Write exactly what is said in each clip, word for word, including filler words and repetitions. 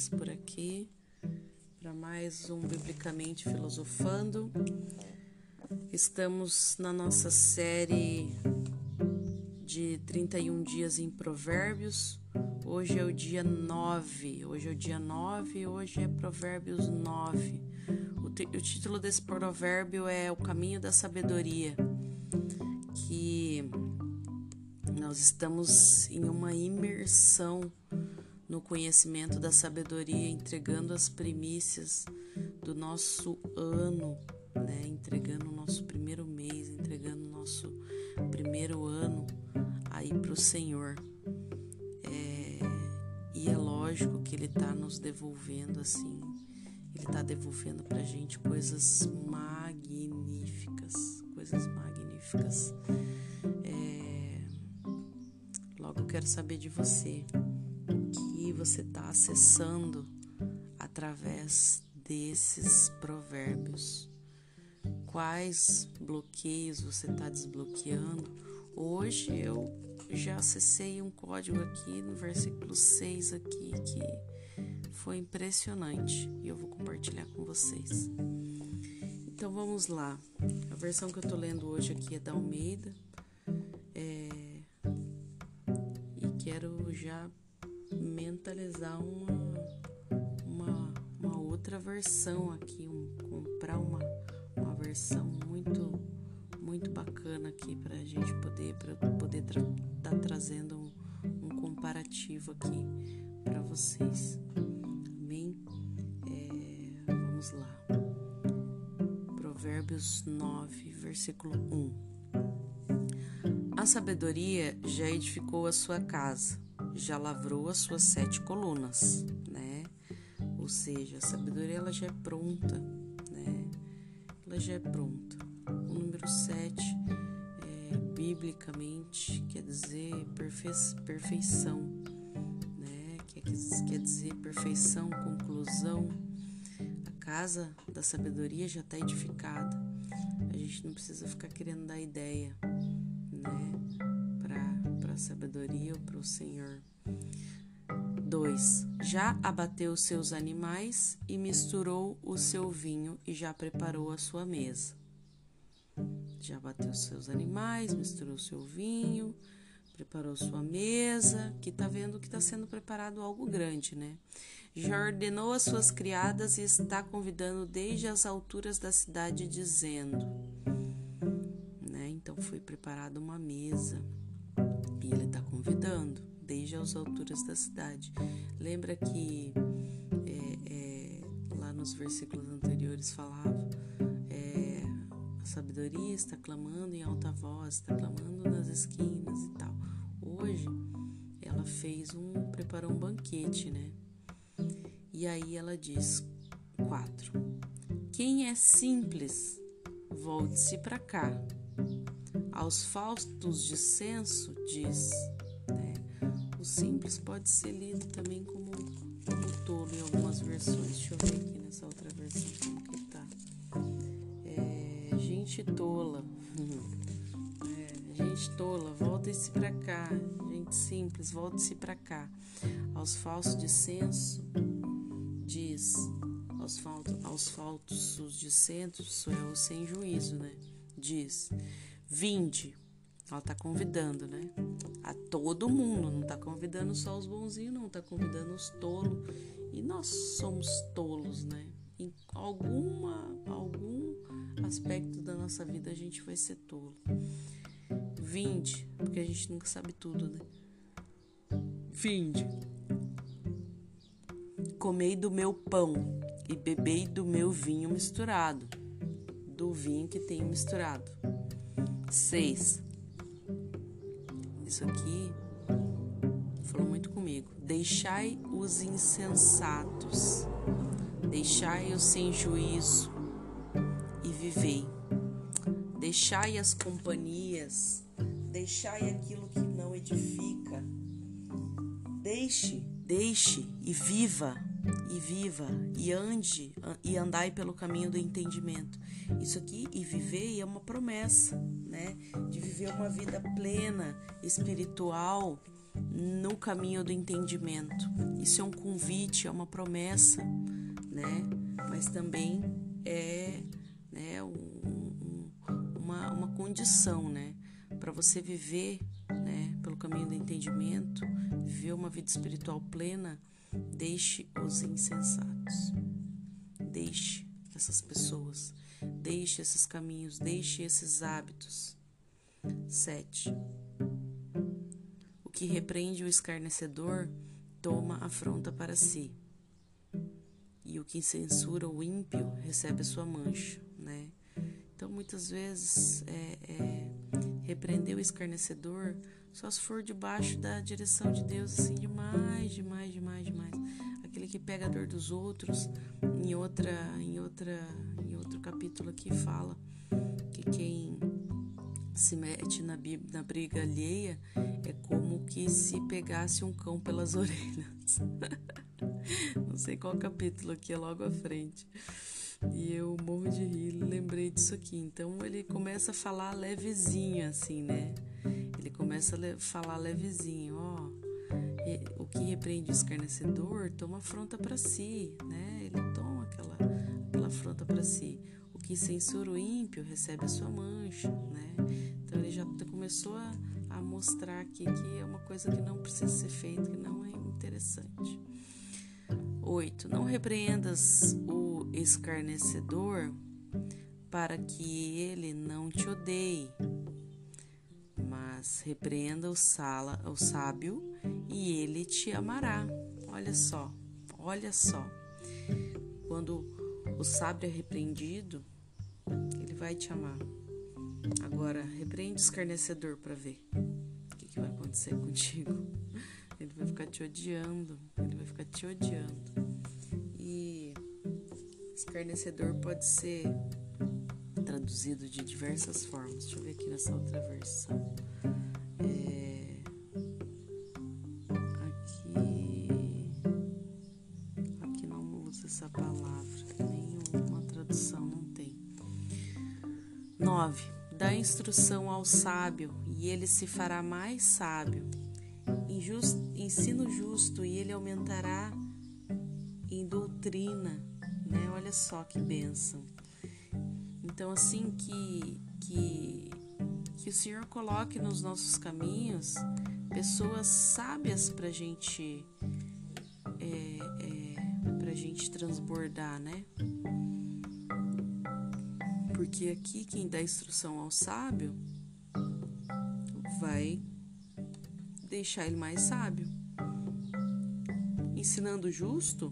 Alves por aqui para mais um Biblicamente Filosofando. Estamos na nossa série de trinta e um dias em Provérbios. Hoje é o dia nove, hoje é o dia nove, hoje é Provérbios nove. O, o título desse provérbio é O Caminho da Sabedoria, que nós estamos em uma imersão no conhecimento da sabedoria, entregando as primícias do nosso ano, né? Entregando o nosso primeiro mês, entregando o nosso primeiro ano aí para o Senhor. É, e é lógico que Ele está nos devolvendo, assim, Ele está devolvendo para a gente coisas magníficas, coisas magníficas. É, logo eu quero saber de você. Você está acessando através desses provérbios. Quais bloqueios você está desbloqueando? Hoje eu já acessei um código aqui no versículo seis aqui que foi impressionante e eu vou compartilhar com vocês. Então vamos lá. A versão que eu estou lendo hoje aqui é da Almeida é... e quero já mentalizar uma, uma, uma outra versão aqui, um, comprar uma, uma versão muito, muito bacana aqui para a gente poder para poder estar tá trazendo um, um comparativo aqui para vocês. Amém? É, vamos lá. Provérbios nove, versículo um. A sabedoria já edificou a sua casa, já lavrou as suas sete colunas, né? Ou seja, a sabedoria ela já é pronta, né? Ela já é pronta. O número sete, é, biblicamente, quer dizer perfeição, né? Quer, quer dizer perfeição, conclusão. A casa da sabedoria já está edificada. A gente não precisa ficar querendo dar ideia, né? Para a sabedoria ou para o Senhor. dois. Já abateu os seus animais e misturou o seu vinho e já preparou a sua mesa. Já abateu os seus animais, misturou o seu vinho, preparou sua mesa, que está vendo que está sendo preparado algo grande, né? Já ordenou as suas criadas e está convidando desde as alturas da cidade, dizendo, né? Então foi preparada uma mesa. E ele está convidando, desde as alturas da cidade. Lembra que é, é, lá nos versículos anteriores falava, é, a sabedoria está clamando em alta voz, está clamando nas esquinas e tal. Hoje, ela fez um, preparou um banquete, né? E aí ela diz, quatro, quem é simples, volte-se para cá. Aos faltos de senso, diz, né? O simples pode ser lido também como, como tolo em algumas versões. Deixa eu ver aqui nessa outra versão como que tá. É, gente tola, é, gente tola, volta-se pra cá. Gente simples, volta-se pra cá. Aos falsos de senso, diz, aos faltos, aos faltos de senso é o sem juízo, né? Diz, vinde, ela tá convidando, né? A todo mundo, não tá convidando só os bonzinhos, não, tá convidando os tolos. E nós somos tolos, né? Em alguma, algum aspecto da nossa vida a gente vai ser tolo. Vinde, porque a gente nunca sabe tudo, né? Vinde. Comei do meu pão e bebei do meu vinho misturado. Do vinho que tenho misturado. seis. Isso aqui falou muito comigo. Deixai os insensatos, deixai os sem juízo e vivei. Deixai as companhias, deixai aquilo que não edifica. Deixe, deixe e viva, e viva, e ande, e andai pelo caminho do entendimento. Isso aqui, e viver, é uma promessa, né? De viver uma vida plena, espiritual, no caminho do entendimento. Isso é um convite, é uma promessa, né? Mas também é, né, um, um, uma, uma condição, né? Para você viver, né, pelo caminho do entendimento, viver uma vida espiritual plena, deixe os insensatos, deixe essas pessoas, deixe esses caminhos, deixe esses hábitos. sete. O que repreende o escarnecedor toma afronta para si, e o que censura o ímpio recebe a sua mancha, né? Então, muitas vezes, é, é, repreender o escarnecedor só se for debaixo da direção de Deus, assim, demais, demais, demais, demais. Aquele que pega a dor dos outros, em, outra, em, outra, em outro capítulo aqui fala que quem se mete na, na briga alheia é como que se pegasse um cão pelas orelhas. Não sei qual capítulo aqui, é logo à frente. E eu morro de rir, lembrei disso aqui. Então ele começa a falar levezinho, assim, né? Ele começa a le- falar levezinho, ó. O que repreende o escarnecedor toma afronta para si, né? Ele toma aquela, aquela afronta para si. O que censura o ímpio recebe a sua mancha, né? Então ele já começou a, a mostrar aqui que é uma coisa que não precisa ser feita, que não é interessante. oito. Não repreendas o escarnecedor para que ele não te odeie, mas repreenda o, sala, o sábio e ele te amará. Olha só, olha só. Quando o sábio é repreendido, ele vai te amar. Agora, repreende o escarnecedor para ver o que, que vai acontecer contigo. Ele vai ficar te odiando, ele vai ficar te odiando. E escarnecedor pode ser traduzido de diversas formas. Deixa eu ver aqui nessa outra versão. É... Aqui... Aqui não usa essa palavra, nenhuma tradução não tem. nove. Dá instrução ao sábio e ele se fará mais sábio. Injusto, ensino justo e ele aumentará em doutrina, né? Olha só que bênção. Então, assim, que, que, que o Senhor coloque nos nossos caminhos pessoas sábias para gente, é, é, pra gente transbordar, né? Porque aqui quem dá instrução ao sábio vai deixar ele mais sábio. Ensinando o justo,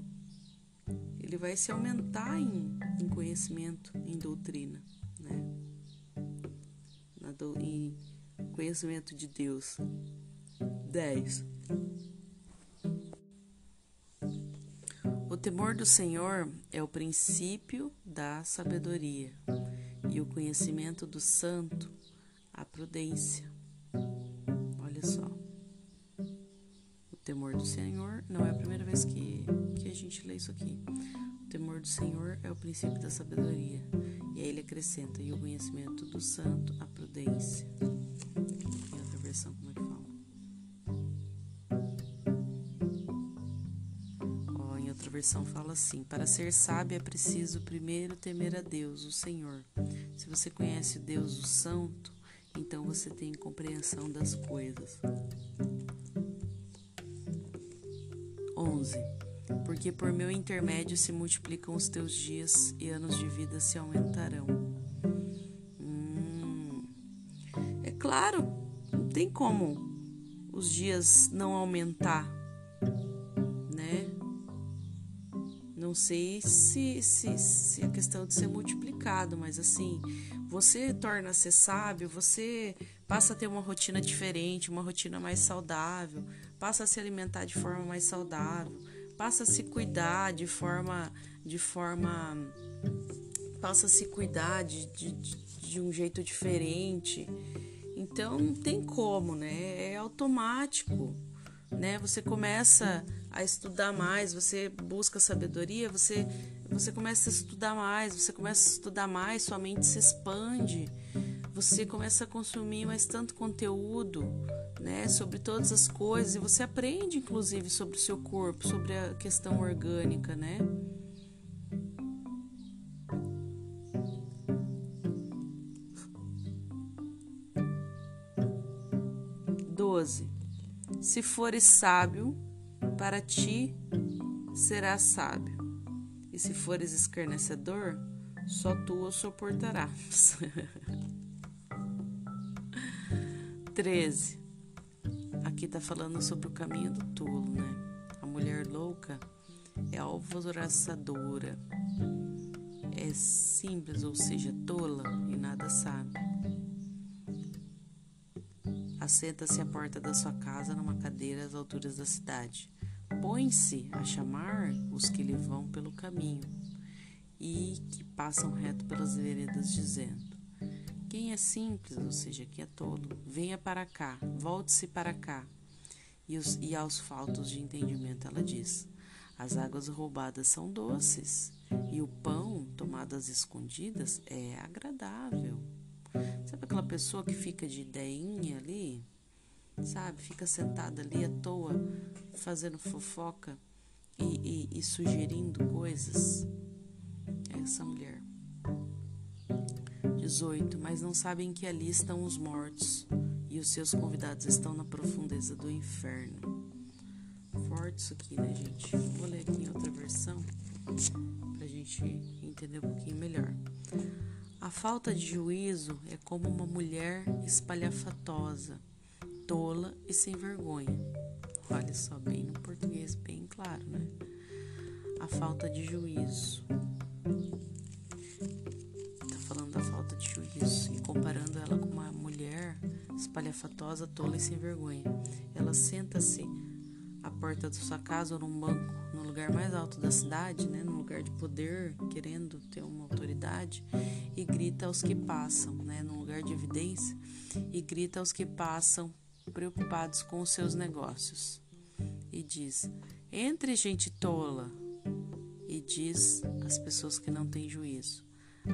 ele vai se aumentar em, em conhecimento, em doutrina, né? Na do, em conhecimento de Deus. dez. O temor do Senhor é o princípio da sabedoria, e o conhecimento do santo, a prudência. Olha só. O temor do Senhor, não é a primeira vez que, que a gente lê isso aqui. O temor do Senhor é o princípio da sabedoria. E aí ele acrescenta, e o conhecimento do santo, a prudência. Tem outra versão, como é que fala? Ó, em outra versão fala assim, para ser sábio é preciso primeiro temer a Deus, o Senhor. Se você conhece Deus, o Santo, então você tem compreensão das coisas. onze. Porque por meu intermédio se multiplicam os teus dias e anos de vida se aumentarão. Hum, é claro, não tem como os dias não aumentar, né? Não sei se, se, se a questão de ser multiplicado, mas assim, você torna-se sábio, você passa a ter uma rotina diferente, uma rotina mais saudável, passa a se alimentar de forma mais saudável, passa a se cuidar de forma, de forma, passa a se cuidar de, de, de um jeito diferente. Então não tem como, né? É automático, né? Você começa a estudar mais, você busca sabedoria, você, você começa a estudar mais, você começa a estudar mais, sua mente se expande. você começa a consumir mais tanto conteúdo, né, sobre todas as coisas, e você aprende, inclusive, sobre o seu corpo, sobre a questão orgânica, né? doze. Se fores sábio, para ti serás sábio, e se fores escarnecedor, só tu o suportarás. treze. Aqui está falando sobre o caminho do tolo, né? A mulher louca é alvoroçadora, é simples, ou seja, tola e nada sabe. Assenta-se à porta da sua casa numa cadeira às alturas da cidade. Põe-se a chamar os que lhe vão pelo caminho e que passam reto pelas veredas, dizendo: quem é simples, ou seja, quem é tolo, venha para cá, volte-se para cá. E, os, e aos faltos de entendimento ela diz: as águas roubadas são doces e o pão tomado às escondidas é agradável. Sabe aquela pessoa que fica de ideinha ali? Sabe? Fica sentada ali à toa, fazendo fofoca e, e, e sugerindo coisas. Essa mulher. dezoito. Mas não sabem que ali estão os mortos e os seus convidados estão na profundeza do inferno. Forte isso aqui, né, gente? Vou ler aqui em outra versão pra gente entender um pouquinho melhor. A falta de juízo é como uma mulher espalhafatosa, tola e sem vergonha. Olha só, bem no português, bem claro, né? A falta de juízo. Tá falando da falta de juízo e comparando ela com uma mulher espalhafatosa, tola e sem vergonha. Ela senta-se à porta da sua casa ou num banco, no lugar mais alto da cidade, né? Num lugar de poder, querendo ter uma autoridade, e grita aos que passam, né? Num lugar de evidência, e grita aos que passam, preocupados com os seus negócios, e diz: entre, gente tola, e diz às pessoas que não têm juízo: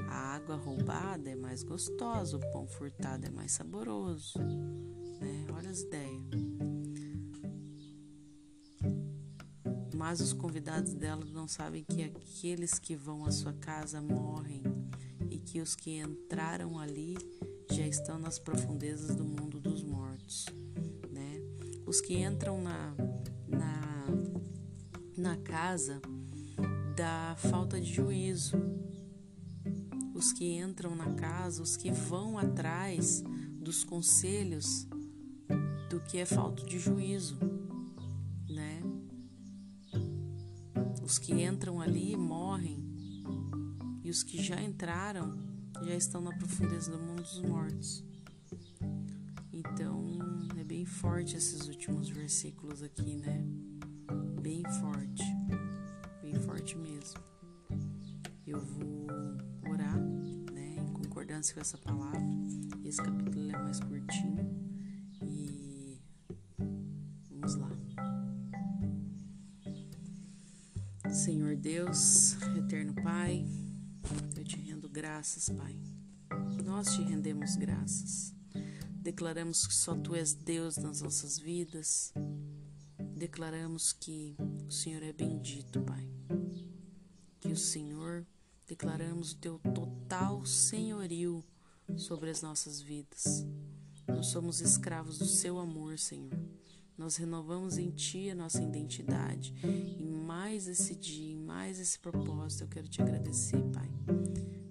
a água roubada é mais gostosa, o pão furtado é mais saboroso, né? Olha as ideias. Mas os convidados dela não sabem que aqueles que vão à sua casa morrem e que os que entraram ali já estão nas profundezas do mundo dos mortos, né? Os que entram na, na, na casa da falta de juízo, os que entram na casa, os que vão atrás dos conselhos do que é falta de juízo, né? Os que entram ali morrem, e os que já entraram já estão na profundeza do mundo dos mortos. Então, é bem forte esses últimos versículos aqui, né? Bem forte, bem forte mesmo. Eu vou orar, né, em concordância com essa palavra. Esse capítulo é mais curtinho e vamos lá. Senhor Deus, eterno Pai, eu te rendo graças, Pai. Nós te rendemos graças. Declaramos que só Tu és Deus nas nossas vidas. Declaramos que o Senhor é bendito, Pai. Que o Senhor, declaramos o Teu total senhorio sobre as nossas vidas. Nós somos escravos do Seu amor, Senhor. Nós renovamos em Ti a nossa identidade. Em mais esse dia, em mais esse propósito, eu quero Te agradecer, Pai,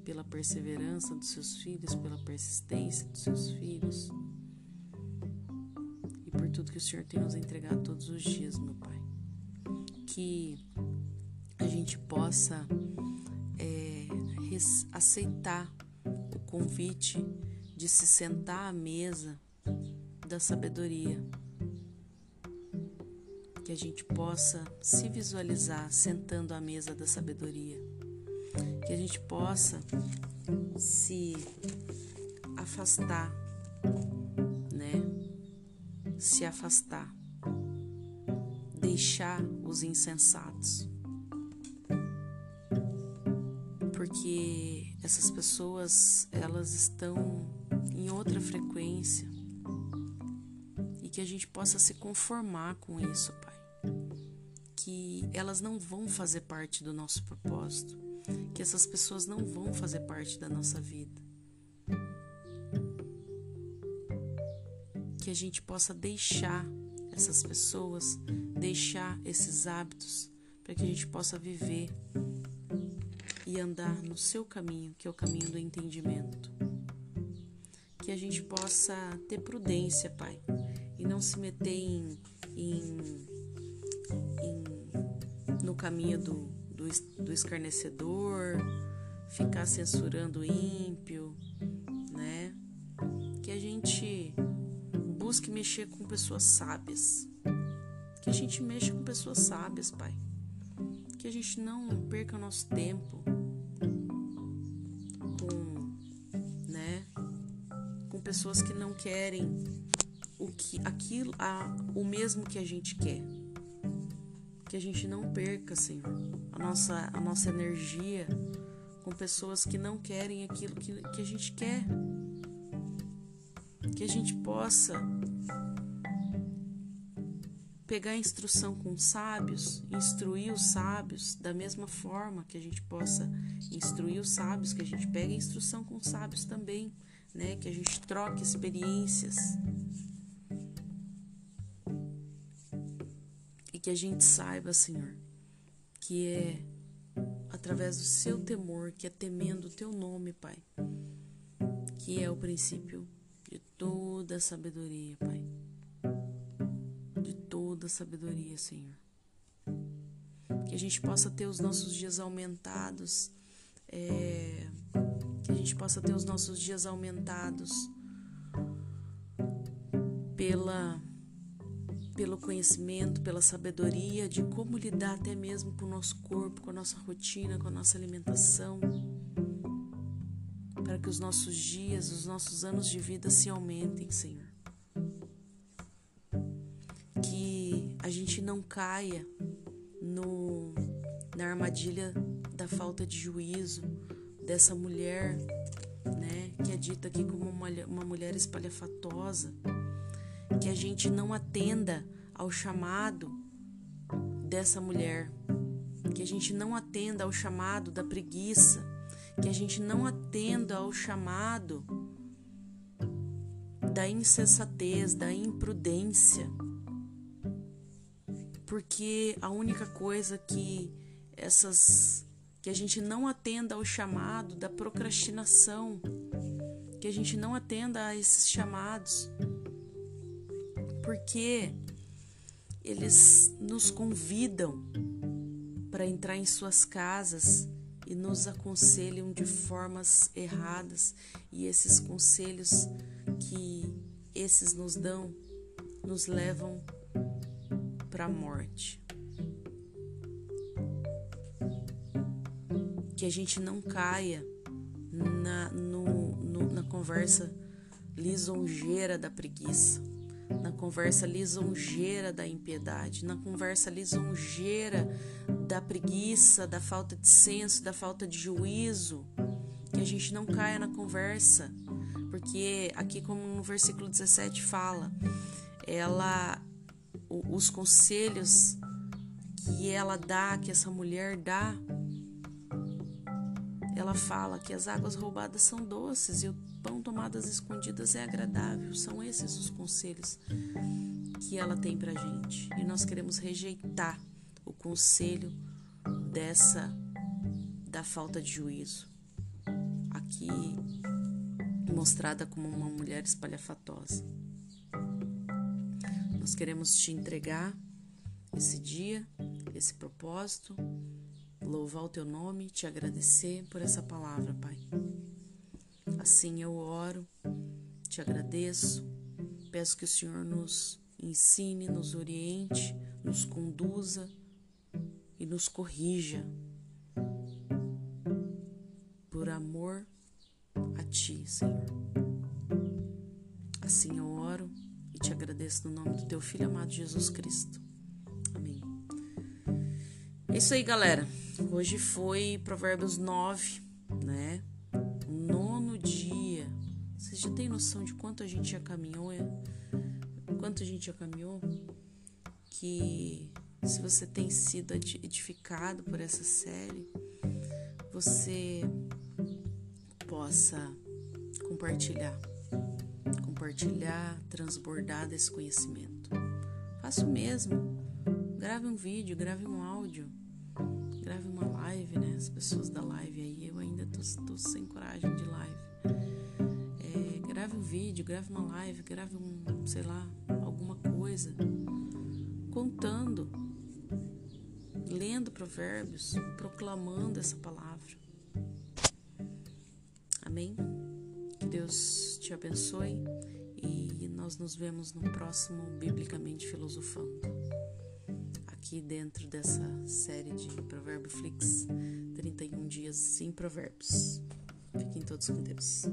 pela perseverança dos Seus filhos, pela persistência dos Seus filhos e por tudo que o Senhor tem nos entregado todos os dias, meu Pai. Que a gente possa é, aceitar o convite de se sentar à mesa da sabedoria. Que a gente possa se visualizar sentando à mesa da sabedoria. Que a gente possa se afastar, né? Se afastar. Deixar os insensatos. Porque essas pessoas, elas estão em outra frequência e que a gente possa se conformar com isso, Pai. Que elas não vão fazer parte do nosso propósito, que essas pessoas não vão fazer parte da nossa vida. Que a gente possa deixar essas pessoas, deixar esses hábitos, para que a gente possa viver e andar no seu caminho, que é o caminho do entendimento. Que a gente possa ter prudência, Pai, e não se meter em, em, em, no caminho do, do, do escarnecedor, ficar censurando o ímpio, né? Que a gente busque mexer com pessoas sábias, que a gente mexa com pessoas sábias, Pai, que a gente não perca o nosso tempo com, né, com pessoas que não querem o que, aquilo, a, o mesmo que a gente quer, que a gente não perca, Senhor, a nossa, a nossa energia com pessoas que não querem aquilo que, que a gente quer, que a gente possa pegar instrução com sábios, instruir os sábios da mesma forma que a gente possa instruir os sábios, que a gente pegue instrução com sábios também, né? Que a gente troque experiências e que a gente saiba, Senhor, que é através do seu temor, que é temendo o teu nome, Pai, que é o princípio de toda a sabedoria, Pai. Da sabedoria, Senhor, que a gente possa ter os nossos dias aumentados, é, que a gente possa ter os nossos dias aumentados pela, pelo conhecimento, pela sabedoria de como lidar até mesmo com o nosso corpo, com a nossa rotina, com a nossa alimentação, para que os nossos dias, os nossos anos de vida se aumentem, Senhor. A gente não caia no, na armadilha da falta de juízo dessa mulher, né, que é dita aqui como uma, uma mulher espalhafatosa, que a gente não atenda ao chamado dessa mulher, que a gente não atenda ao chamado da preguiça, que a gente não atenda ao chamado da insensatez, da imprudência, porque a única coisa que essas que a gente não atenda ao chamado da procrastinação, que a gente não atenda a esses chamados, porque eles nos convidam para entrar em suas casas e nos aconselham de formas erradas, e esses conselhos que esses nos dão nos levam para a morte. Que a gente não caia na, no, no, na conversa lisonjeira da preguiça, na conversa lisonjeira da impiedade, na conversa lisonjeira da preguiça, da falta de senso, da falta de juízo. Que a gente não caia na conversa, porque aqui, como no versículo dezessete fala, ela... os conselhos que ela dá, que essa mulher dá, ela fala que as águas roubadas são doces e o pão tomado às escondidas é agradável. São esses os conselhos que ela tem pra gente, e nós queremos rejeitar o conselho dessa da falta de juízo, aqui mostrada como uma mulher espalhafatosa. Nós queremos te entregar esse dia, esse propósito, louvar o teu nome, te agradecer por essa palavra, Pai. Assim eu oro, te agradeço, peço que o Senhor nos ensine, nos oriente, nos conduza e nos corrija, por amor a ti, Senhor. Assim eu oro, te agradeço no nome do teu filho amado Jesus Cristo. Amém. É isso aí, galera. Hoje foi Provérbios nove, né? Nono dia. Vocês já têm noção de quanto a gente já caminhou, é, quanto a gente já caminhou, que se você tem sido edificado por essa série, você possa compartilhar, compartilhar, transbordar desse conhecimento. Faça o mesmo, grave um vídeo, grave um áudio, grave uma live, né? As pessoas da live aí, eu ainda tô, tô sem coragem de live. É, grave um vídeo, grave uma live, grave um, sei lá, alguma coisa, contando, lendo provérbios, proclamando essa palavra. Amém? Que Deus te abençoe e nós nos vemos no próximo Biblicamente Filosofando, aqui dentro dessa série de Provérbio Flix, trinta e um dias em Provérbios. Fiquem todos com Deus.